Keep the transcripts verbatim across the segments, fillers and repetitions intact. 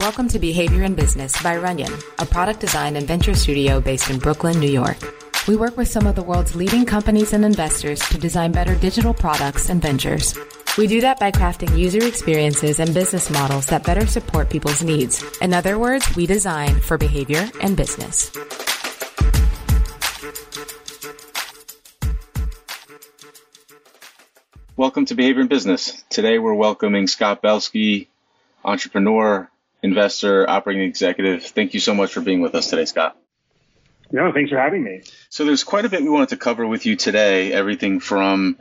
Welcome to Behavior in Business by Runyon, a product design and venture studio based in Brooklyn, New York. We work with some of the world's leading companies and investors to design better digital products and ventures. We do that by crafting user experiences and business models that better support people's needs. In other words, we design for behavior and business. Welcome to Behavior in Business. Today we're welcoming Scott Belsky, entrepreneur, investor, operating executive. Thank you so much for being with us today, Scott. No, thanks for having me. So there's quite a bit we wanted to cover with you today, everything from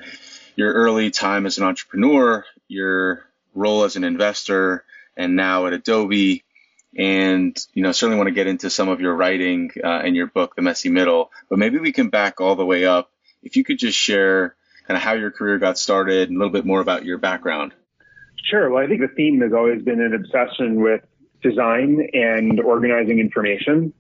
your early time as an entrepreneur, your role as an investor, and now at Adobe. And, you know, certainly want to get into some of your writing uh, and your book, The Messy Middle. But maybe we can back all the way up. If you could just share kind of how your career got started and a little bit more about your background. Sure. Well, I think the theme has always been an obsession with design and organizing information.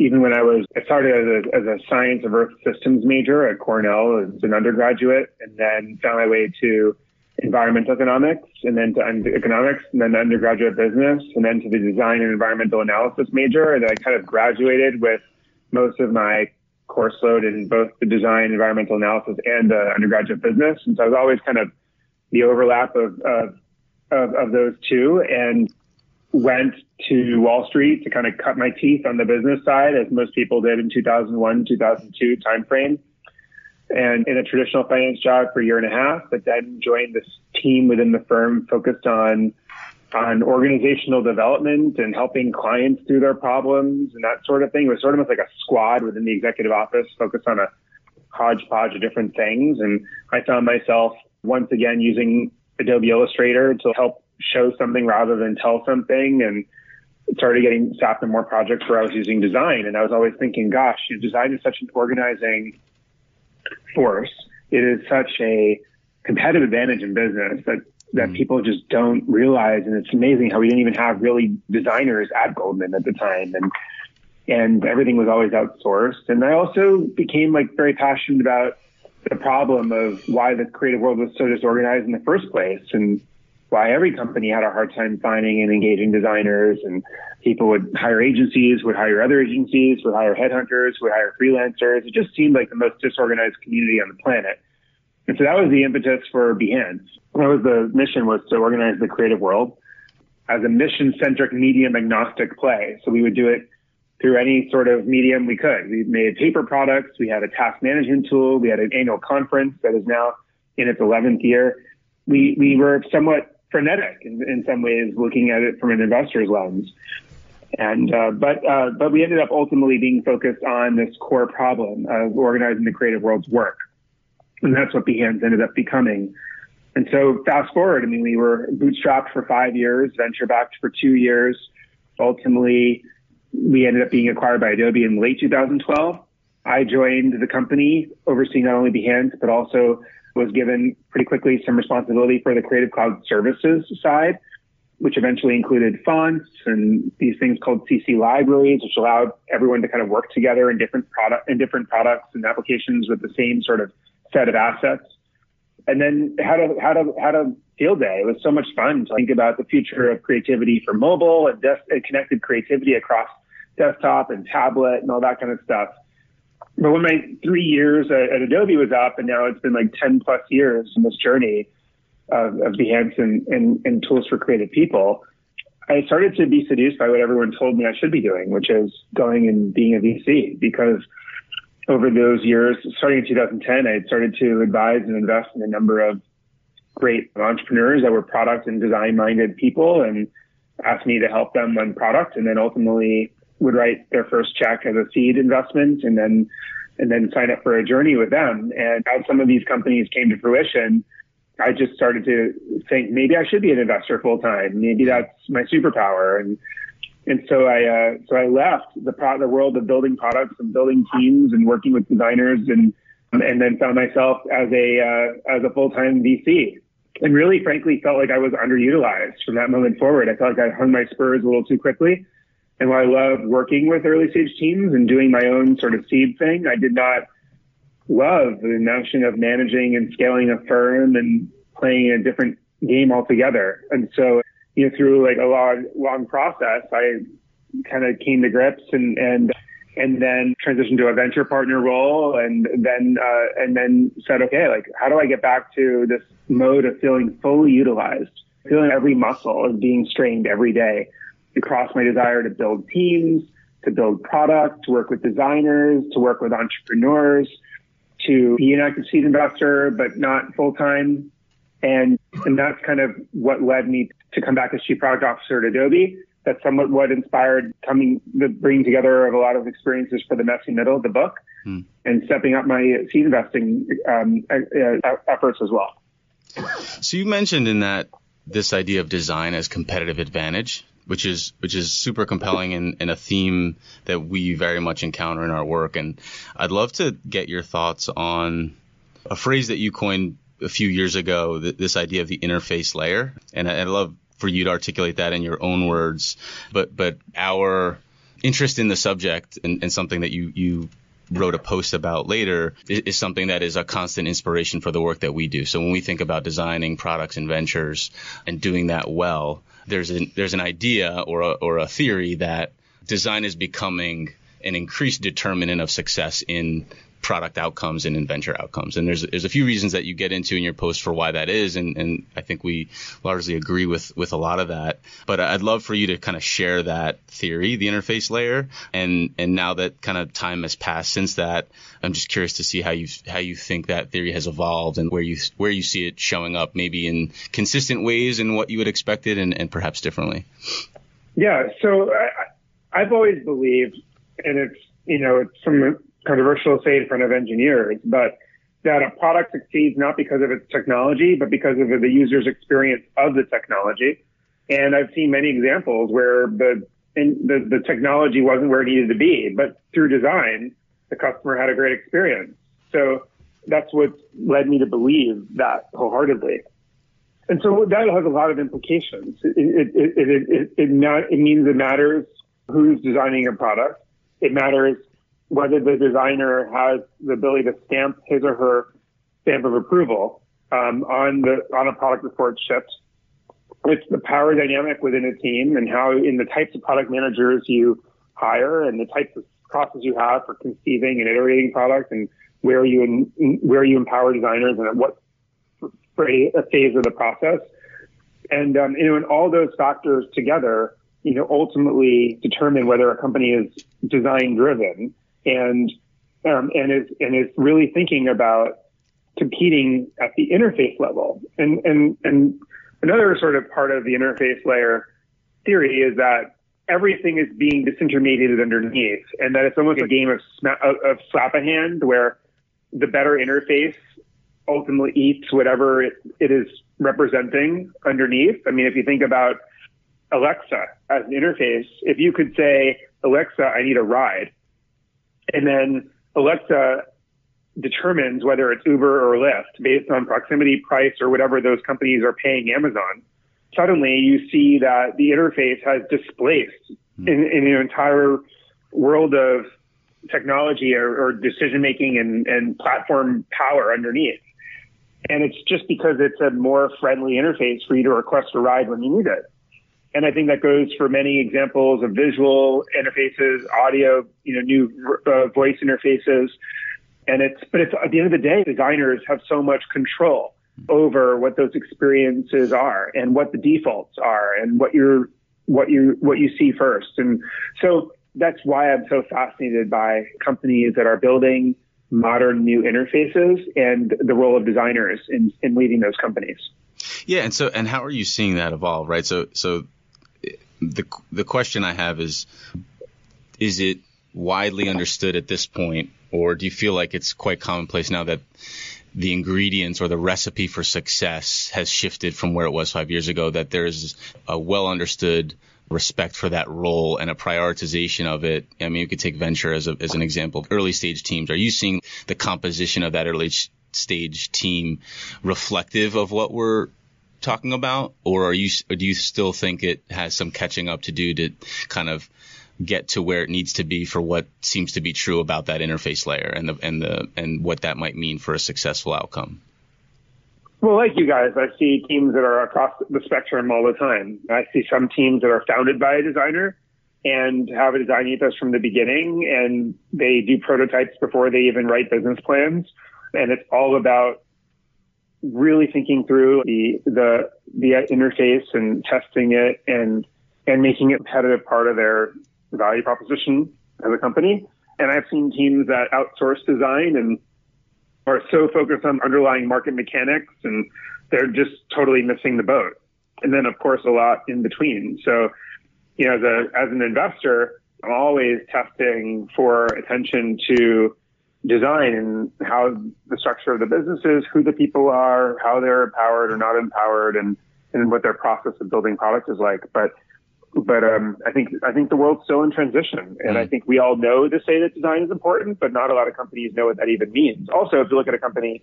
Even when I was, I started as a, as a science of earth systems major at Cornell as an undergraduate, and then found my way to environmental economics, and then to economics, and then undergraduate business, and then to the design and environmental analysis major. And I kind of graduated with most of my course load in both the design, environmental analysis, and the undergraduate business. And so I was always kind of the overlap of, of, of, of those two, and went to Wall Street to kind of cut my teeth on the business side, as most people did in two thousand one, two thousand two timeframe, and in a traditional finance job for a year and a half, but then joined this team within the firm focused on on organizational development and helping clients through their problems and that sort of thing. It was sort of like a squad within the executive office focused on a hodgepodge of different things. And I found myself once again using Adobe Illustrator to help show something rather than tell something, and started getting staffed in more projects where I was using design. And I was always thinking, gosh, design is such an organizing force. It is such a competitive advantage in business that that people just don't realize. And it's amazing how we didn't even have really designers at Goldman at the time. And, and everything was always outsourced. And I also became like very passionate about the problem of why the creative world was so disorganized in the first place, and why every company had a hard time finding and engaging designers, and people would hire agencies, would hire other agencies, would hire headhunters, would hire freelancers. It just seemed like the most disorganized community on the planet. And so that was the impetus for Behance. That was the mission, was to organize the creative world as a mission-centric, medium-agnostic play. So we would do it through any sort of medium we could. We made paper products. We had a task management tool. We had an annual conference that is now in its eleventh year. We we were somewhat frenetic in, in some ways, looking at it from an investor's lens. And uh, but uh, but we ended up ultimately being focused on this core problem of organizing the creative world's work. And that's what Behance ended up becoming. And so fast forward, I mean, we were bootstrapped for five years, venture-backed for two years. Ultimately, we ended up being acquired by Adobe in late two thousand twelve. I joined the company, overseeing not only Behance, but also was given pretty quickly some responsibility for the Creative Cloud services side, which eventually included fonts and these things called C C libraries, which allowed everyone to kind of work together in different product in different products and applications with the same sort of set of assets. And then had a, had a, had a field day. It was so much fun to think about the future of creativity for mobile and, des- and connected creativity across desktop and tablet and all that kind of stuff. But when my three years at, at Adobe was up, and now it's been like ten plus years in this journey of, of Behance and, and, and tools for creative people, I started to be seduced by what everyone told me I should be doing, which is going and being a V C, because over those years, starting in two thousand ten, I had started to advise and invest in a number of great entrepreneurs that were product and design-minded people, and asked me to help them run product, and then ultimately would write their first check as a seed investment, and then and then sign up for a journey with them. And as some of these companies came to fruition, I just started to think, maybe I should be an investor full-time. Maybe that's my superpower. And And so I, uh, so I left the pro- the world of building products and building teams and working with designers, and, and then found myself as a, uh, as a full-time V C, and really frankly felt like I was underutilized from that moment forward. I felt like I hung my spurs a little too quickly. And while I loved working with early stage teams and doing my own sort of seed thing, I did not love the notion of managing and scaling a firm and playing a different game altogether. And so, you know, through like a long, long process, I kind of came to grips and, and, and then transitioned to a venture partner role. And then, uh, and then said, okay, like, how do I get back to this mode of feeling fully utilized, feeling every muscle is being strained every day across my desire to build teams, to build product, to work with designers, to work with entrepreneurs, to be an active seed investor, but not full time. And, and that's kind of what led me to come back as chief product officer at Adobe. That's somewhat what inspired coming, the bringing together of a lot of experiences for The Messy Middle, the book, hmm. and stepping up my seed investing um, uh, efforts as well. So you mentioned in that this idea of design as competitive advantage, which is which is super compelling and, and a theme that we very much encounter in our work. And I'd love to get your thoughts on a phrase that you coined a few years ago, th- this idea of the interface layer. And I, I'd love for you to articulate that in your own words. But but our interest in the subject and, and something that you, you wrote a post about later is, is something that is a constant inspiration for the work that we do. So when we think about designing products and ventures and doing that well, there's an, there's an idea or a, or a theory that design is becoming an increased determinant of success in product outcomes and in venture outcomes. And there's there's a few reasons that you get into in your post for why that is. And, and I think we largely agree with, with a lot of that. But I'd love for you to kind of share that theory, the interface layer. And and now that kind of time has passed since that, I'm just curious to see how you how you think that theory has evolved and where you where you see it showing up, maybe in consistent ways in what you had expected and, and perhaps differently. Yeah. So I, I've always believed, and it's, you know, it's some controversial to say in front of engineers, but that a product succeeds not because of its technology, but because of the user's experience of the technology. And I've seen many examples where the in, the, the technology wasn't where it needed to be, but through design, the customer had a great experience. So that's what led me to believe that wholeheartedly. And so that has a lot of implications. It, it, it, it, it, it, not, it means it matters who's designing a product. It matters whether the designer has the ability to stamp his or her stamp of approval um, on the on a product before it's shipped. It's the power dynamic within a team and how in the types of product managers you hire and the types of process you have for conceiving and iterating products and where you in, where you empower designers and at what phase of the process. And um, you know, and all those factors together, you know, ultimately determine whether a company is design driven. And, um, and is, and is really thinking about competing at the interface level. And, and, and another sort of part of the interface layer theory is that everything is being disintermediated underneath and that it's almost a game of, sma- of slap a hand where the better interface ultimately eats whatever it, it is representing underneath. I mean, if you think about Alexa as an interface, if you could say, Alexa, I need a ride. And then Alexa determines whether it's Uber or Lyft based on proximity, price, or whatever those companies are paying Amazon. Suddenly, you see that the interface has displaced mm-hmm. in, in an entire world of technology or, or decision-making and, and platform power underneath. And it's just because it's a more friendly interface for you to request a ride when you need it. And I think that goes for many examples of visual interfaces, audio, you know, new uh, voice interfaces. And it's, but it's at the end of the day, designers have so much control over what those experiences are and what the defaults are and what you're, what you, what you see first. And so that's why I'm so fascinated by companies that are building modern new interfaces and the role of designers in, in leading those companies. Yeah. And so, and how are you seeing that evolve? Right. So, so, The the question I have is, is it widely understood at this point, or do you feel like it's quite commonplace now that the ingredients or the recipe for success has shifted from where it was five years ago, that there is a well understood respect for that role and a prioritization of it? I mean, you could take venture as a, as an example. Early stage teams, are you seeing the composition of that early stage team reflective of what we're talking about, or are you, or do you still think it has some catching up to do to kind of get to where it needs to be for what seems to be true about that interface layer and the, and the, and what that might mean for a successful outcome? Well, like you guys, I see teams that are across the spectrum all the time. I see some teams that are founded by a designer and have a design ethos from the beginning, and they do prototypes before they even write business plans. And it's all about really thinking through the the the interface and testing it and and making it a competitive part of their value proposition as a company. And I've seen teams that outsource design and are so focused on underlying market mechanics, and they're just totally missing the boat. And then, of course, a lot in between. So, you know, as a, as an investor, I'm always testing for attention to design and how the structure of the business is, who the people are, how they're empowered or not empowered, and, and what their process of building products is like. But, but, um, I think, I think the world's still in transition. And I think we all know to say that design is important, but not a lot of companies know what that even means. Also, if you look at a company,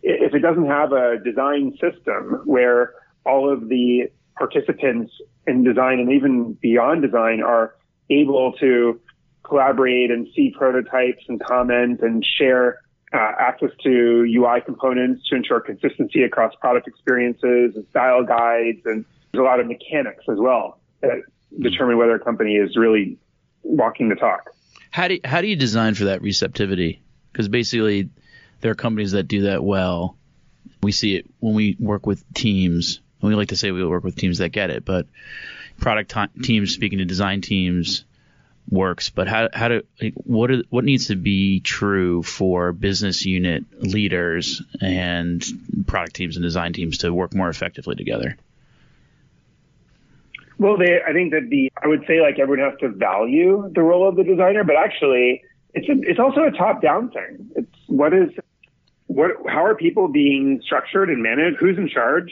if it doesn't have a design system where all of the participants in design and even beyond design are able to collaborate and see prototypes and comment and share uh, access to U I components to ensure consistency across product experiences and style guides. And there's a lot of mechanics as well that determine whether a company is really walking the talk. How do you, how do you design for that receptivity? Because basically there are companies that do that well. We see it when we work with teams. And we like to say we work with teams that get it, but product t- teams speaking to design teams works. But how how do like, what are, what needs to be true for business unit leaders and product teams and design teams to work more effectively together? Well, they, I think that the I would say like everyone has to value the role of the designer, but actually it's a, it's also a top down thing. It's what is what how are people being structured and managed? Who's in charge?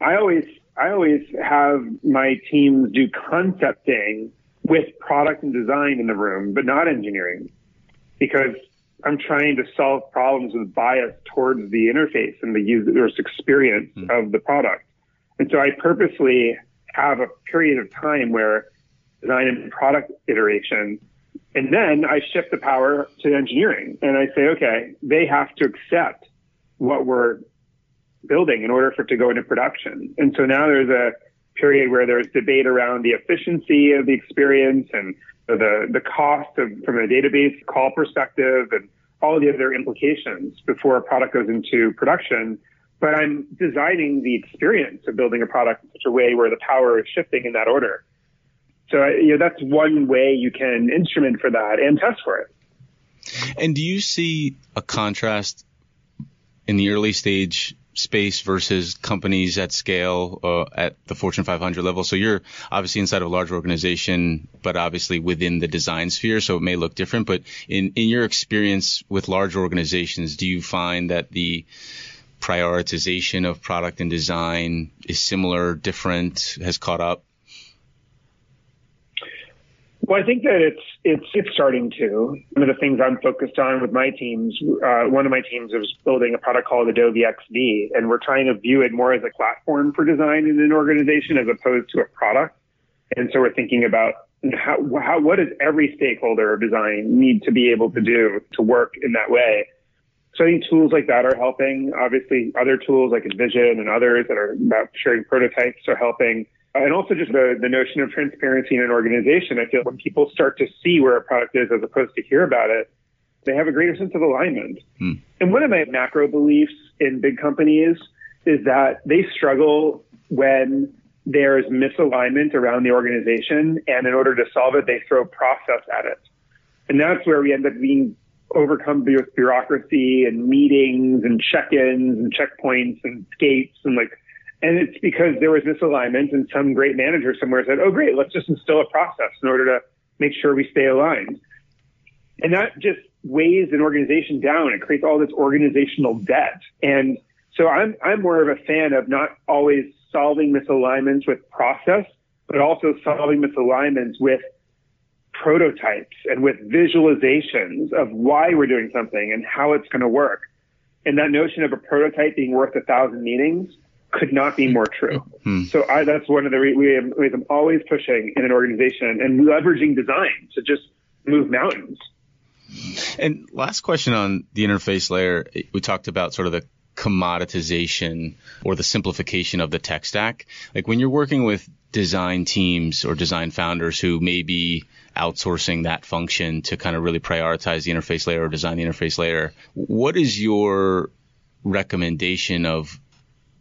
I always I always have my teams do concepting with product and design in the room, but not engineering, because I'm trying to solve problems with bias towards the interface and the user's experience mm. of the product. And so I purposely have a period of time where design and product iteration, and then I shift the power to engineering. And I say, okay, they have to accept what we're building in order for it to go into production. And so now there's a period where there's debate around the efficiency of the experience and the the cost of from a database call perspective and all the other implications before a product goes into production. But I'm designing the experience of building a product in such a way where the power is shifting in that order. So you know, that's one way you can instrument for that and test for it. And do you see a contrast in the early stage space versus companies at scale uh, at the Fortune five hundred level? So you're obviously inside of a large organization, but obviously within the design sphere, so it may look different. But in, in your experience with large organizations, do you find that the prioritization of product and design is similar, different, has caught up? Well, I think that it's it's it's starting to. One of the things I'm focused on with my teams, uh, one of my teams is building a product called Adobe X D, and we're trying to view it more as a platform for design in an organization as opposed to a product. And so we're thinking about how, how what does every stakeholder of design need to be able to do to work in that way. So I think tools like that are helping. Obviously, other tools like InVision and others that are about sharing prototypes are helping. And also just the, the notion of transparency in an organization. I feel when people start to see where a product is as opposed to hear about it, they have a greater sense of alignment. Hmm. And one of my macro beliefs in big companies is that they struggle when there's misalignment around the organization. And in order to solve it, they throw process at it. And that's where we end up being overcome with bureaucracy and meetings and check-ins and checkpoints and gates and like, and it's because there was misalignment and some great manager somewhere said, oh, great, let's just instill a process in order to make sure we stay aligned. And that just weighs an organization down. It creates all this organizational debt. And so I'm I'm more of a fan of not always solving misalignments with process, but also solving misalignments with prototypes and with visualizations of why we're doing something and how it's going to work. And that notion of a prototype being worth a thousand meetings could not be more true. Hmm. So I, that's one of the reasons we, I'm always pushing in an organization and leveraging design to just move mountains. And last question on the interface layer, we talked about sort of the commoditization or the simplification of the tech stack. Like when you're working with design teams or design founders who may be outsourcing that function to kind of really prioritize the interface layer or design the interface layer, what is your recommendation of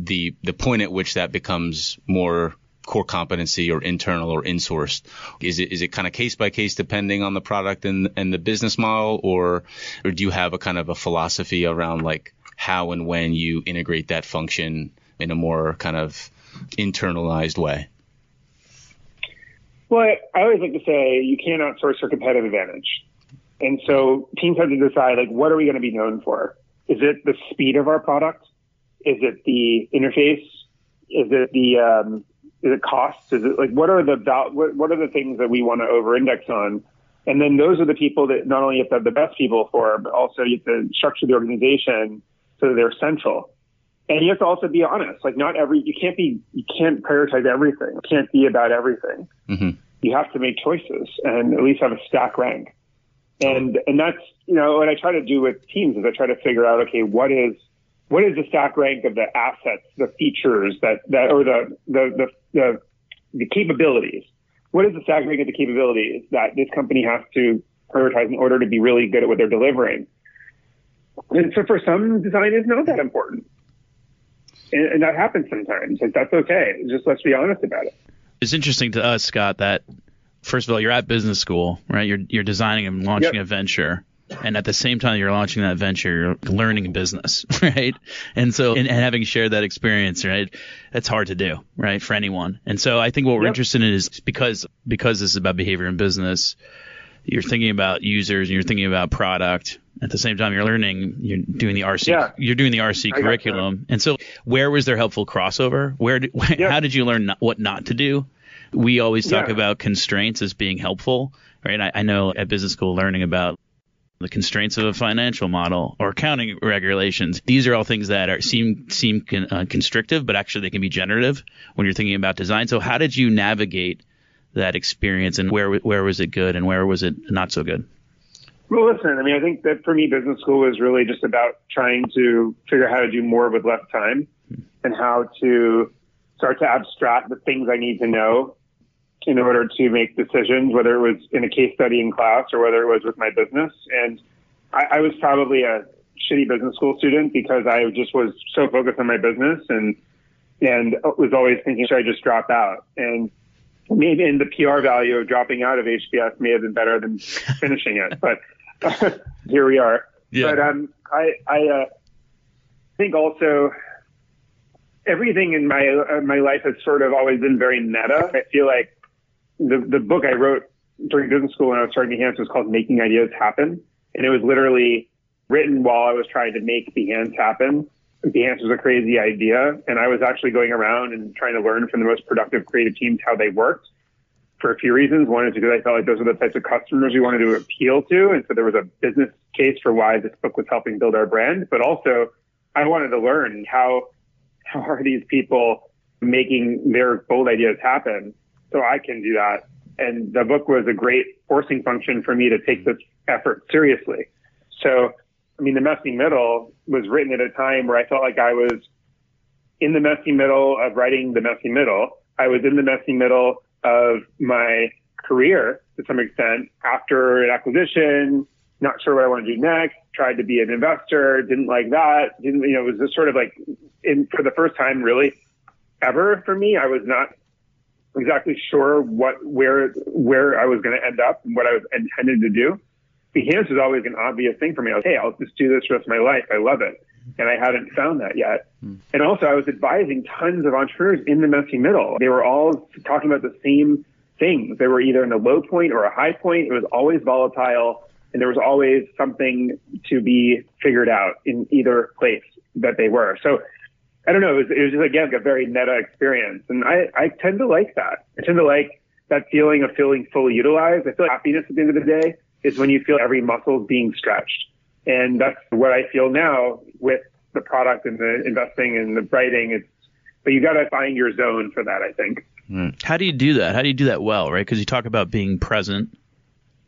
the the point at which that becomes more core competency or internal or insourced? Is it is it kind of case by case depending on the product and, and the business model, or or do you have a kind of a philosophy around like how and when you integrate that function in a more kind of internalized way? Well, I always like to say you can't outsource your competitive advantage. And so teams have to decide like what are we going to be known for? Is it the speed of our product? Is it the interface? Is it the um Is it costs? Is it like, what are the, what are the things that we want to over-index on? And then those are the people that not only you have to have the best people for, but also you have to structure the organization so that they're central. And you have to also be honest. Like not every, you can't be, you can't prioritize everything. You can't be about everything. Mm-hmm. You have to make choices and at least have a stack rank. And, and that's, you know, what I try to do with teams is I try to figure out, okay, what is, what is the stack rank of the assets, the features that, that or the, the, the, the, the capabilities? What is the stack rank of the capabilities that this company has to prioritize in order to be really good at what they're delivering? And so for some, design is not that important. And, and that happens sometimes. Like that's okay. Just let's be honest about it. It's interesting to us, Scott, that first of all, you're at business school, right? You're, you're designing and launching yep. a venture. And at the same time you're launching that venture, you're learning business, right? And so, and, and having shared that experience, right, that's hard to do, right, for anyone. And so I think what we're yep. interested in is because because this is about behavior and business, you're thinking about users and you're thinking about product. At the same time, you're learning, you're doing the R C, yeah. you're doing the R C I curriculum. And so, where was there helpful crossover? Where, do, where yep. how did you learn not, what not to do? We always talk yeah. about constraints as being helpful, right? I, I know at business school, learning about the constraints of a financial model or accounting regulations. These are all things that are seem seem con, uh, constrictive, but actually they can be generative when you're thinking about design. So how did you navigate that experience, and where where was it good and where was it not so good? Well, listen, I mean, I think that for me, business school was really just about trying to figure out how to do more with less time and how to start to abstract the things I need to know in order to make decisions, whether it was in a case study in class or whether it was with my business. And I, I was probably a shitty business school student because I just was so focused on my business and and was always thinking, should I just drop out? And maybe in the P R value of dropping out of H B S may have been better than finishing it, but uh, here we are. Yeah. But um, I, I uh, think also everything in my uh, my life has sort of always been very meta. I feel like The the book I wrote during business school when I was starting Behance was called Making Ideas Happen. And it was literally written while I was trying to make Behance happen. Behance was a crazy idea. And I was actually going around and trying to learn from the most productive creative teams how they worked for a few reasons. One is because I felt like those were the types of customers we wanted to appeal to. And so there was a business case for why this book was helping build our brand. But also, I wanted to learn how how are these people making their bold ideas happen, so I can do that. And the book was a great forcing function for me to take this effort seriously. So, I mean, The Messy Middle was written at a time where I felt like I was in the messy middle of writing The Messy Middle. I was in the messy middle of my career to some extent after an acquisition, not sure what I want to do next, tried to be an investor, didn't like that. Didn't, you know, it was just sort of like in, for the first time really ever for me, I was not exactly sure what where where I was going to end up and what I was intended to do. Behance was always an obvious thing for me. I was, hey, I'll just do this for the rest of my life. I love it. And I hadn't found that yet. Mm. And also, I was advising tons of entrepreneurs in the messy middle. They were all talking about the same things. They were either in a low point or a high point. It was always volatile, and there was always something to be figured out in either place that they were. So I don't know. It was, it was just, again, a very meta experience. And I, I tend to like that. I tend to like that feeling of feeling fully utilized. I feel like happiness at the end of the day is when you feel every muscle being stretched. And that's what I feel now with the product and the investing and the writing. It's, but you got to find your zone for that, I think. Mm. How do you do that? How do you do that well, right? Because you talk about being present,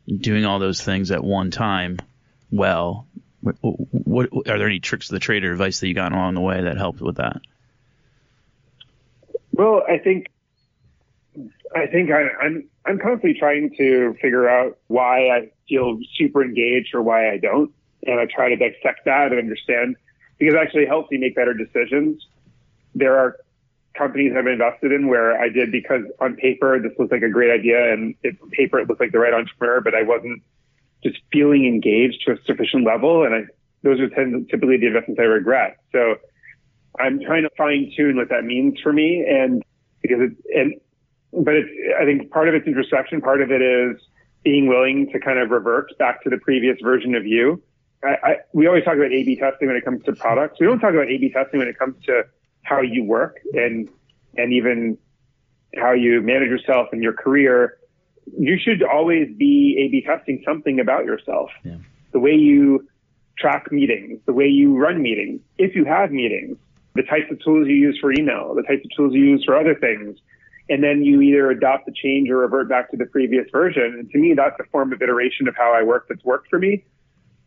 doing all those things at one time well, What, what are there any tricks of the trade or advice that you got along the way that helped with that? Well, I think I think I, I'm I'm constantly trying to figure out why I feel super engaged or why I don't, and I try to dissect that and understand, because it actually helps me make better decisions. There are companies I've invested in where I did because on paper this looked like a great idea, and it, on paper it looked like the right entrepreneur, but I wasn't just feeling engaged to a sufficient level, and I, those are tend, typically the investments I regret. So I'm trying to fine tune what that means for me, and because it, and but it's, I think part of it's introspection, part of it is being willing to kind of revert back to the previous version of you. I, I, we always talk about A B testing when it comes to products. We don't talk about A B testing when it comes to how you work and and even how you manage yourself and your career. You should always be A B testing something about yourself. Yeah. The way you track meetings, the way you run meetings, if you have meetings, the types of tools you use for email, the types of tools you use for other things. And then you either adopt the change or revert back to the previous version. And to me, that's a form of iteration of how I work that's worked for me.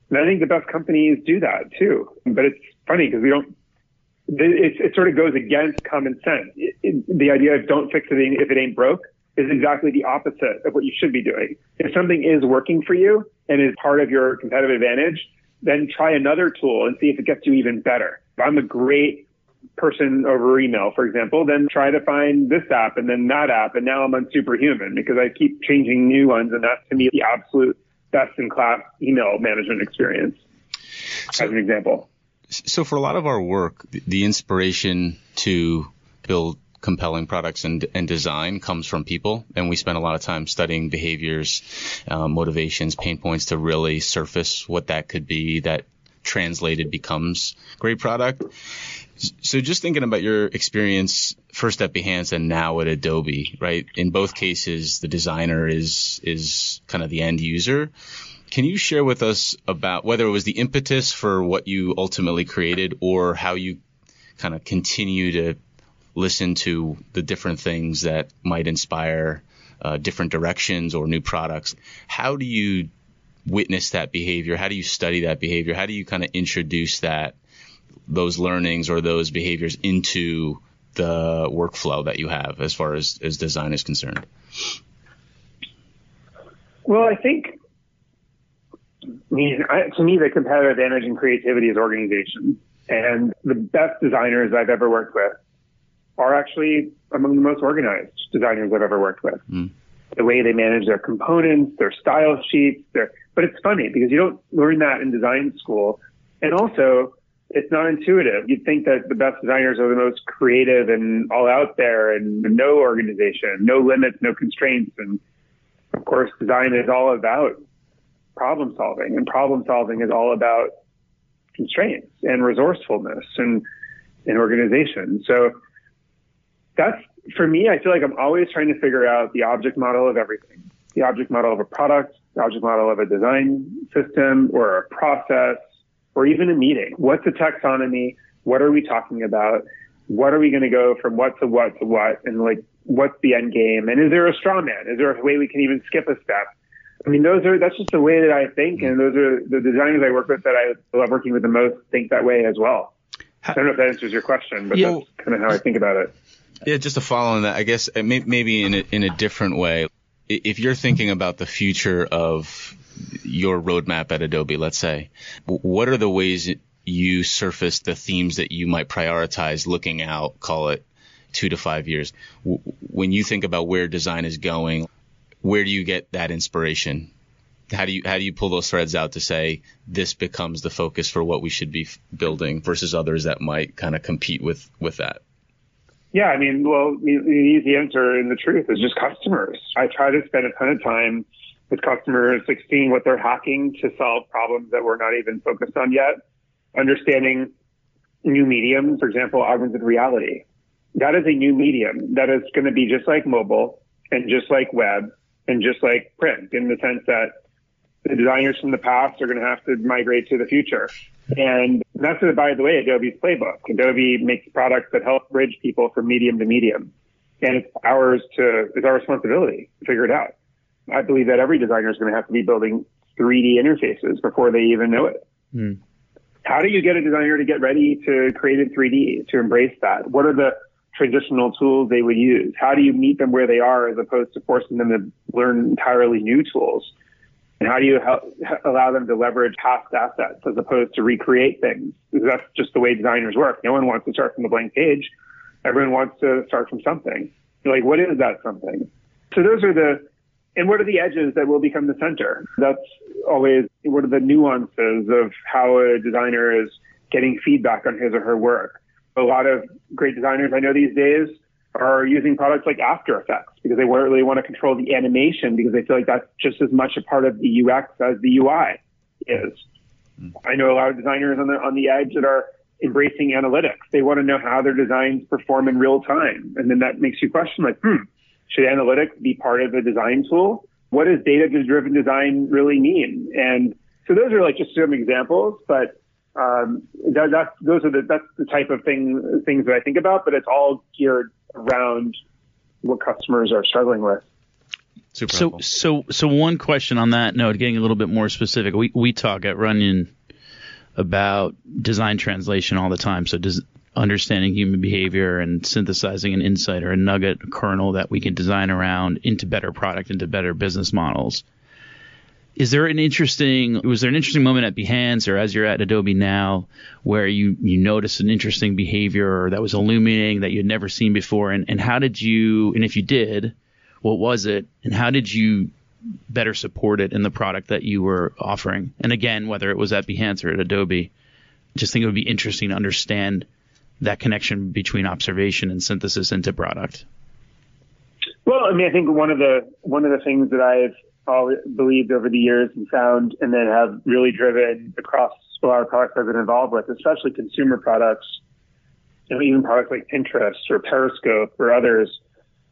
And I think the best companies do that too. But it's funny because we don't, it, it sort of goes against common sense. It, it, the idea of don't fix it if it ain't broke is exactly the opposite of what you should be doing. If something is working for you and is part of your competitive advantage, then try another tool and see if it gets you even better. If I'm a great person over email, for example, then try to find this app and then that app. And now I'm on Superhuman because I keep changing new ones. And that's to me the absolute best in class email management experience, so, as an example. So for a lot of our work, the inspiration to build compelling products and, and design comes from people. And we spend a lot of time studying behaviors, uh, motivations, pain points to really surface what that could be that translated becomes great product. So just thinking about your experience first at Behance and now at Adobe, right? In both cases, the designer is is kind of the end user. Can you share with us about whether it was the impetus for what you ultimately created or how you kind of continue to listen to the different things that might inspire uh, different directions or new products? How do you witness that behavior? How do you study that behavior? How do you kind of introduce that, those learnings or those behaviors into the workflow that you have as far as, as design is concerned? Well, I think, I mean, I, to me, the competitive advantage in creativity is organization. And the best designers I've ever worked with are actually among the most organized designers I've ever worked with. Mm. The way they manage their components, their style sheets, their, but it's funny because you don't learn that in design school. And also, it's not intuitive. You'd think that the best designers are the most creative and all out there and no organization, no limits, no constraints. And of course, design is all about problem solving, and problem solving is all about constraints and resourcefulness and, and organization. So that's, for me, I feel like I'm always trying to figure out the object model of everything, the object model of a product, the object model of a design system or a process or even a meeting. What's a taxonomy? What are we talking about? What are we going to go from what to what to what? And like, what's the end game? And is there a straw man? Is there a way we can even skip a step? I mean, those are, that's just the way that I think. And those are the designers I work with that I love working with the most think that way as well. So I don't know if that answers your question, but Yo. that's kind of how I think about it. Yeah, just to follow on that, I guess maybe in a, in a different way, if you're thinking about the future of your roadmap at Adobe, let's say, what are the ways you surface the themes that you might prioritize looking out, call it two to five years? When you think about where design is going, where do you get that inspiration? How do you how do you pull those threads out to say this becomes the focus for what we should be building versus others that might kind of compete with, with that? Yeah, I mean, well, the easy answer and the truth is just customers. I try to spend a ton of time with customers, like seeing what they're hacking to solve problems that we're not even focused on yet, understanding new mediums, for example, augmented reality. That is a new medium that is going to be just like mobile and just like web and just like print, in the sense that the designers from the past are going to have to migrate to the future. And that's, by the way, Adobe's playbook. Adobe makes products that help bridge people from medium to medium. And it's ours to, it's our responsibility to figure it out. I believe that every designer is going to have to be building three D interfaces before they even know it. Mm. how do you get a designer to get ready to create in three D, to embrace that? What are the traditional tools they would use? How do you meet them where they are as opposed to forcing them to learn entirely new tools? And how do you help, allow them to leverage past assets as opposed to recreate things? Because that's just the way designers work. No one wants to start from a blank page. Everyone wants to start from something. You're like, what is that something? So those are the, and what are the edges that will become the center? That's always, what are the nuances of how a designer is getting feedback on his or her work? A lot of great designers I know these days are using products like After Effects because they really want to control the animation because they feel like that's just as much a part of the U X as the U I is. Mm-hmm. I know a lot of designers on the on the edge that are embracing analytics. They want to know how their designs perform in real time. And then that makes you question, like, hmm, should analytics be part of a design tool? What does data-driven design really mean? And so those are like just some examples, but um, that, that's, those are the, that's the type of thing, things that I think about, but it's all geared around what customers are struggling with. Super so, helpful. so, so one question on that note, getting a little bit more specific, we, we talk at Runyon about design translation all the time. So does understanding human behavior and synthesizing an insight or a nugget, a kernel that we can design around into better product, into better business models. Is there an interesting, was there an interesting moment at Behance or as you're at Adobe now where you, you noticed an interesting behavior that was illuminating that you'd never seen before? And, and how did you, and if you did, what was it? And how did you better support it in the product that you were offering? And again, whether it was at Behance or at Adobe, just think it would be interesting to understand that connection between observation and synthesis into product. Well, I mean, I think one of the, one of the things that I've all believed over the years and found and then have really driven across a lot of products I've been involved with, especially consumer products, and even products like Pinterest or Periscope or others,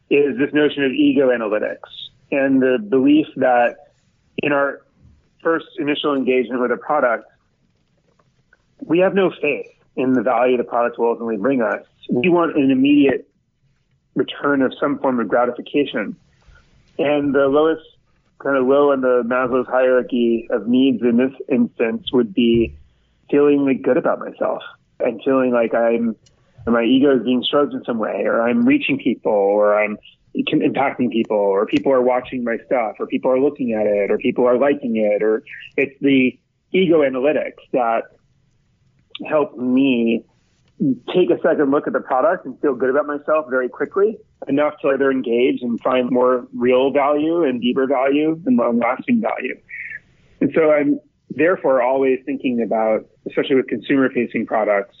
is this notion of ego analytics and the belief that in our first initial engagement with a product, we have no faith in the value the product will ultimately bring us. We want an immediate return of some form of gratification. And the lowest kind of low in the Maslow's hierarchy of needs in this instance would be feeling like good about myself and feeling like I'm, my ego is being stroked in some way, or I'm reaching people, or I'm impacting people, or people are watching my stuff, or people are looking at it, or people are liking it, or it's the ego analytics that help me take a second look at the product and feel good about myself very quickly, enough to either engage and find more real value and deeper value and long-lasting value. And so I'm therefore always thinking about, especially with consumer-facing products,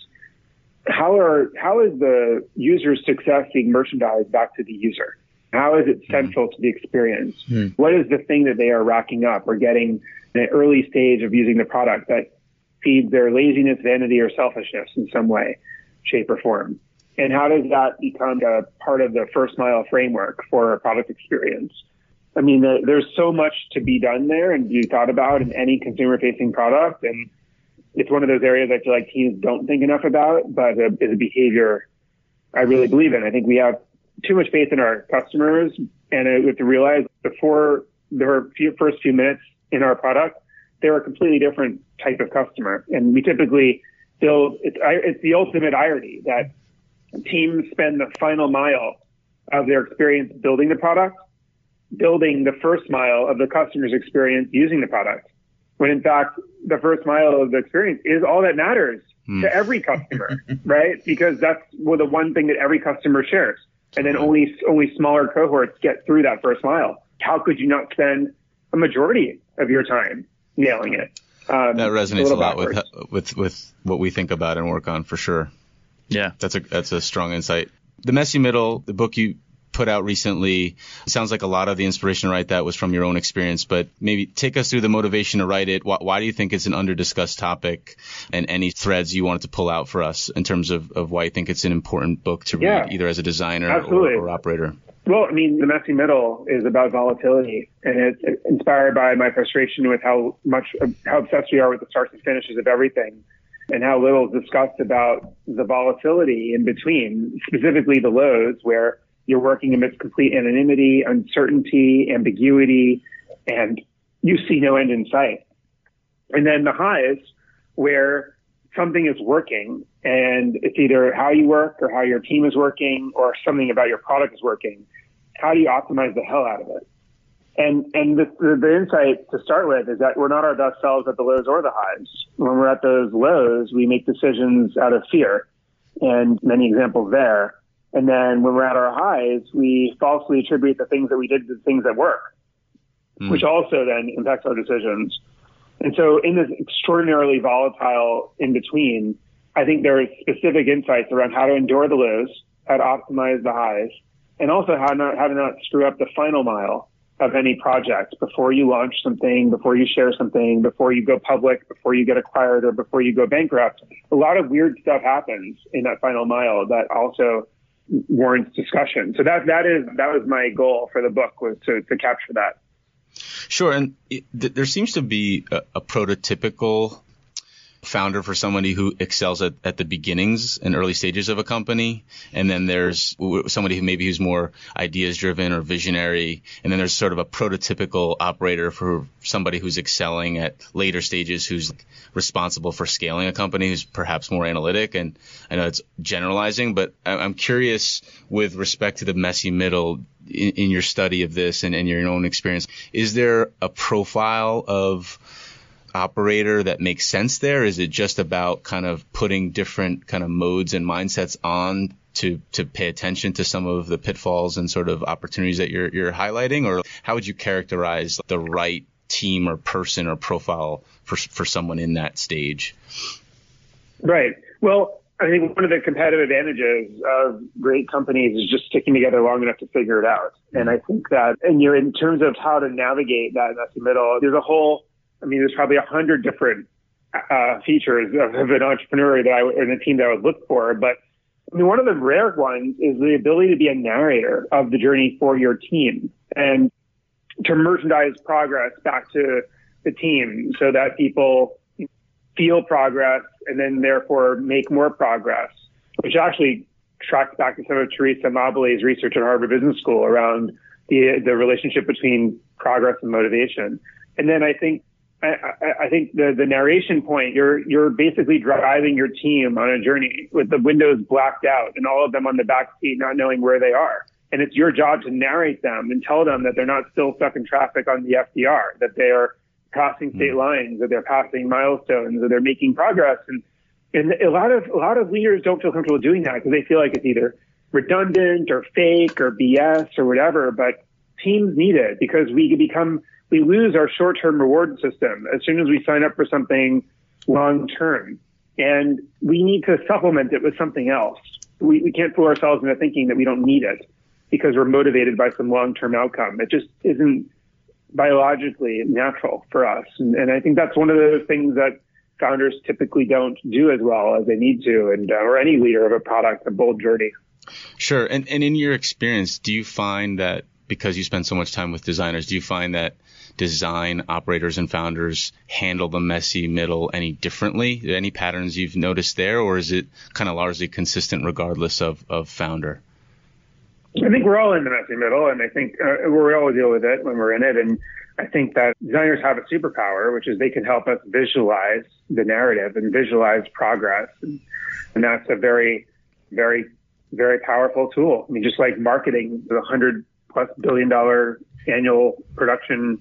how are how is the user's success being merchandised back to the user? How is it central to the experience? Mm. What is the thing that they are racking up or getting in an early stage of using the product that feed their laziness, vanity, or selfishness in some way, shape, or form? And how does that become a part of the first mile framework for a product experience? I mean, there's so much to be done there and be thought about in any consumer-facing product. And it's one of those areas I feel like teams don't think enough about, but is a behavior I really believe in. I think we have too much faith in our customers, and we have to realize before their first few minutes in our product, they're a completely different type of customer. And we typically build, it's, it's the ultimate irony that teams spend the final mile of their experience building the product, building the first mile of the customer's experience using the product. When in fact, the first mile of the experience is all that matters mm. to every customer, right? Because that's well, the one thing that every customer shares. And then only, only smaller cohorts get through that first mile. How could you not spend a majority of your time nailing it? Um, that resonates a, a lot backwards. with with with what we think about and work on for sure. Yeah, that's a that's a strong insight. The Messy Middle, the book you put out recently, sounds like a lot of the inspiration to write that was from your own experience. But maybe take us through the motivation to write it. Why, why do you think it's an under-discussed topic? And any threads you wanted to pull out for us in terms of, of why you think it's an important book to yeah, read, either as a designer or, or operator. Well, I mean, The Messy Middle is about volatility, and it's inspired by my frustration with how much, how obsessed we are with the starts and finishes of everything, and how little is discussed about the volatility in between, specifically the lows where you're working amidst complete anonymity, uncertainty, ambiguity, and you see no end in sight. And then the highs where something is working, and it's either how you work or how your team is working or something about your product is working. How do you optimize the hell out of it? And and the, the, the insight to start with is that we're not our best selves at the lows or the highs. When we're at those lows, we make decisions out of fear, and many examples there. And then when we're at our highs, we falsely attribute the things that we did to the things that work, mm. which also then impacts our decisions. And so in this extraordinarily volatile in-between, I think there is specific insights around how to endure the lows, how to optimize the highs, and also how not how to not screw up the final mile of any project before you launch something, before you share something, before you go public, before you get acquired, or before you go bankrupt. A lot of weird stuff happens in that final mile that also warrants discussion. So that that is that was my goal for the book, was to, to capture that. Sure. And it, th- there seems to be a, a prototypical founder for somebody who excels at, at the beginnings and early stages of a company. And then there's somebody who maybe who's more ideas driven or visionary. And then there's sort of a prototypical operator for somebody who's excelling at later stages, who's responsible for scaling a company, who's perhaps more analytic. And I know it's generalizing, but I'm curious with respect to the messy middle in, in your study of this and in your own experience, is there a profile of operator that makes sense there? Is it just about kind of putting different kind of modes and mindsets on to to pay attention to some of the pitfalls and sort of opportunities that you're you're highlighting? Or how would you characterize the right team or person or profile for for someone in that stage? Right. Well, I think one of the competitive advantages of great companies is just sticking together long enough to figure it out. And I think that, and you're in terms of how to navigate that messy middle, there's a whole I mean, there's probably a hundred different uh, features of, of an entrepreneur that I would, and a team that I would look for. But I mean, one of the rare ones is the ability to be a narrator of the journey for your team and to merchandise progress back to the team so that people feel progress and then therefore make more progress, which actually tracks back to some of Teresa Mobily's research at Harvard Business School around the the relationship between progress and motivation. And then I think I, I think the, the narration point, you're you're basically driving your team on a journey with the windows blacked out and all of them on the back seat not knowing where they are. And it's your job to narrate them and tell them that they're not still stuck in traffic on the F D R, that they are crossing state lines, that they're passing milestones, that they're making progress. And and a lot of a lot of leaders don't feel comfortable doing that because they feel like it's either redundant or fake or B S or whatever. But teams need it because we become we lose our short-term reward system as soon as we sign up for something long-term. And we need to supplement it with something else. We, we can't fool ourselves into thinking that we don't need it because we're motivated by some long-term outcome. It just isn't biologically natural for us. And, and I think that's one of those things that founders typically don't do as well as they need to, and uh, or any leader of a product, a bold journey. Sure. And, and in your experience, do you find that because you spend so much time with designers, do you find that design operators and founders handle the messy middle any differently? Any patterns you've noticed there, or is it kind of largely consistent regardless of, of founder? I think we're all in the messy middle, and I think uh, we all deal with it when we're in it. And I think that designers have a superpower, which is they can help us visualize the narrative and visualize progress. And, and that's a very, very, very powerful tool. I mean, just like marketing, the hundred plus billion dollar annual production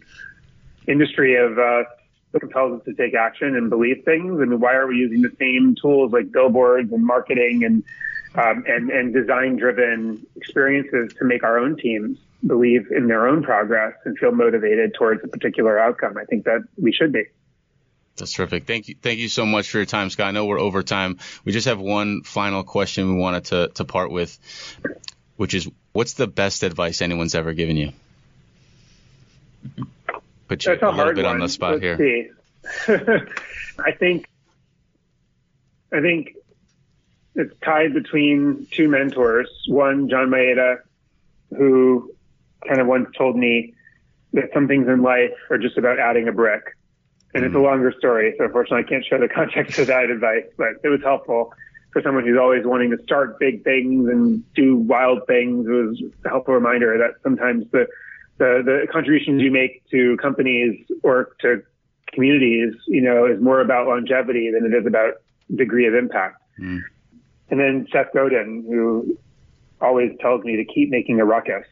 industry of uh, that compels us to take action and believe things. I mean, why are we using the same tools like billboards and marketing and um, and, and design-driven experiences to make our own teams believe in their own progress and feel motivated towards a particular outcome? I think that we should be. That's terrific. Thank you. Thank you so much for your time, Scott. I know we're over time. We just have one final question we wanted to, to part with, which is, what's the best advice anyone's ever given you? Put you That's a, a little hard bit one. On the spot Let's here. See. I think I think it's tied between two mentors. One, John Maeda, who kind of once told me that some things in life are just about adding a brick. And mm. it's a longer story, so unfortunately I can't share the context of that advice, but it was helpful for someone who's always wanting to start big things and do wild things. It was a helpful reminder that sometimes the The, the contributions you make to companies or to communities, you know, is more about longevity than it is about degree of impact. Mm. And then Seth Godin, who always tells me to keep making a ruckus.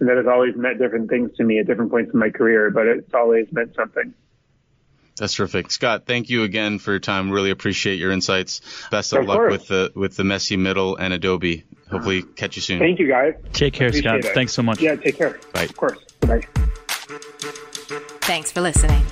And that has always meant different things to me at different points in my career, but it's always meant something. That's terrific. Scott, thank you again for your time. Really appreciate your insights. Best of, of luck course. with the with the Messy Middle and Adobe. Hopefully catch you soon. Thank you, guys. Take care, appreciate Scott. It. Thanks so much. Yeah, take care. Bye. Of course. Bye. Thanks for listening.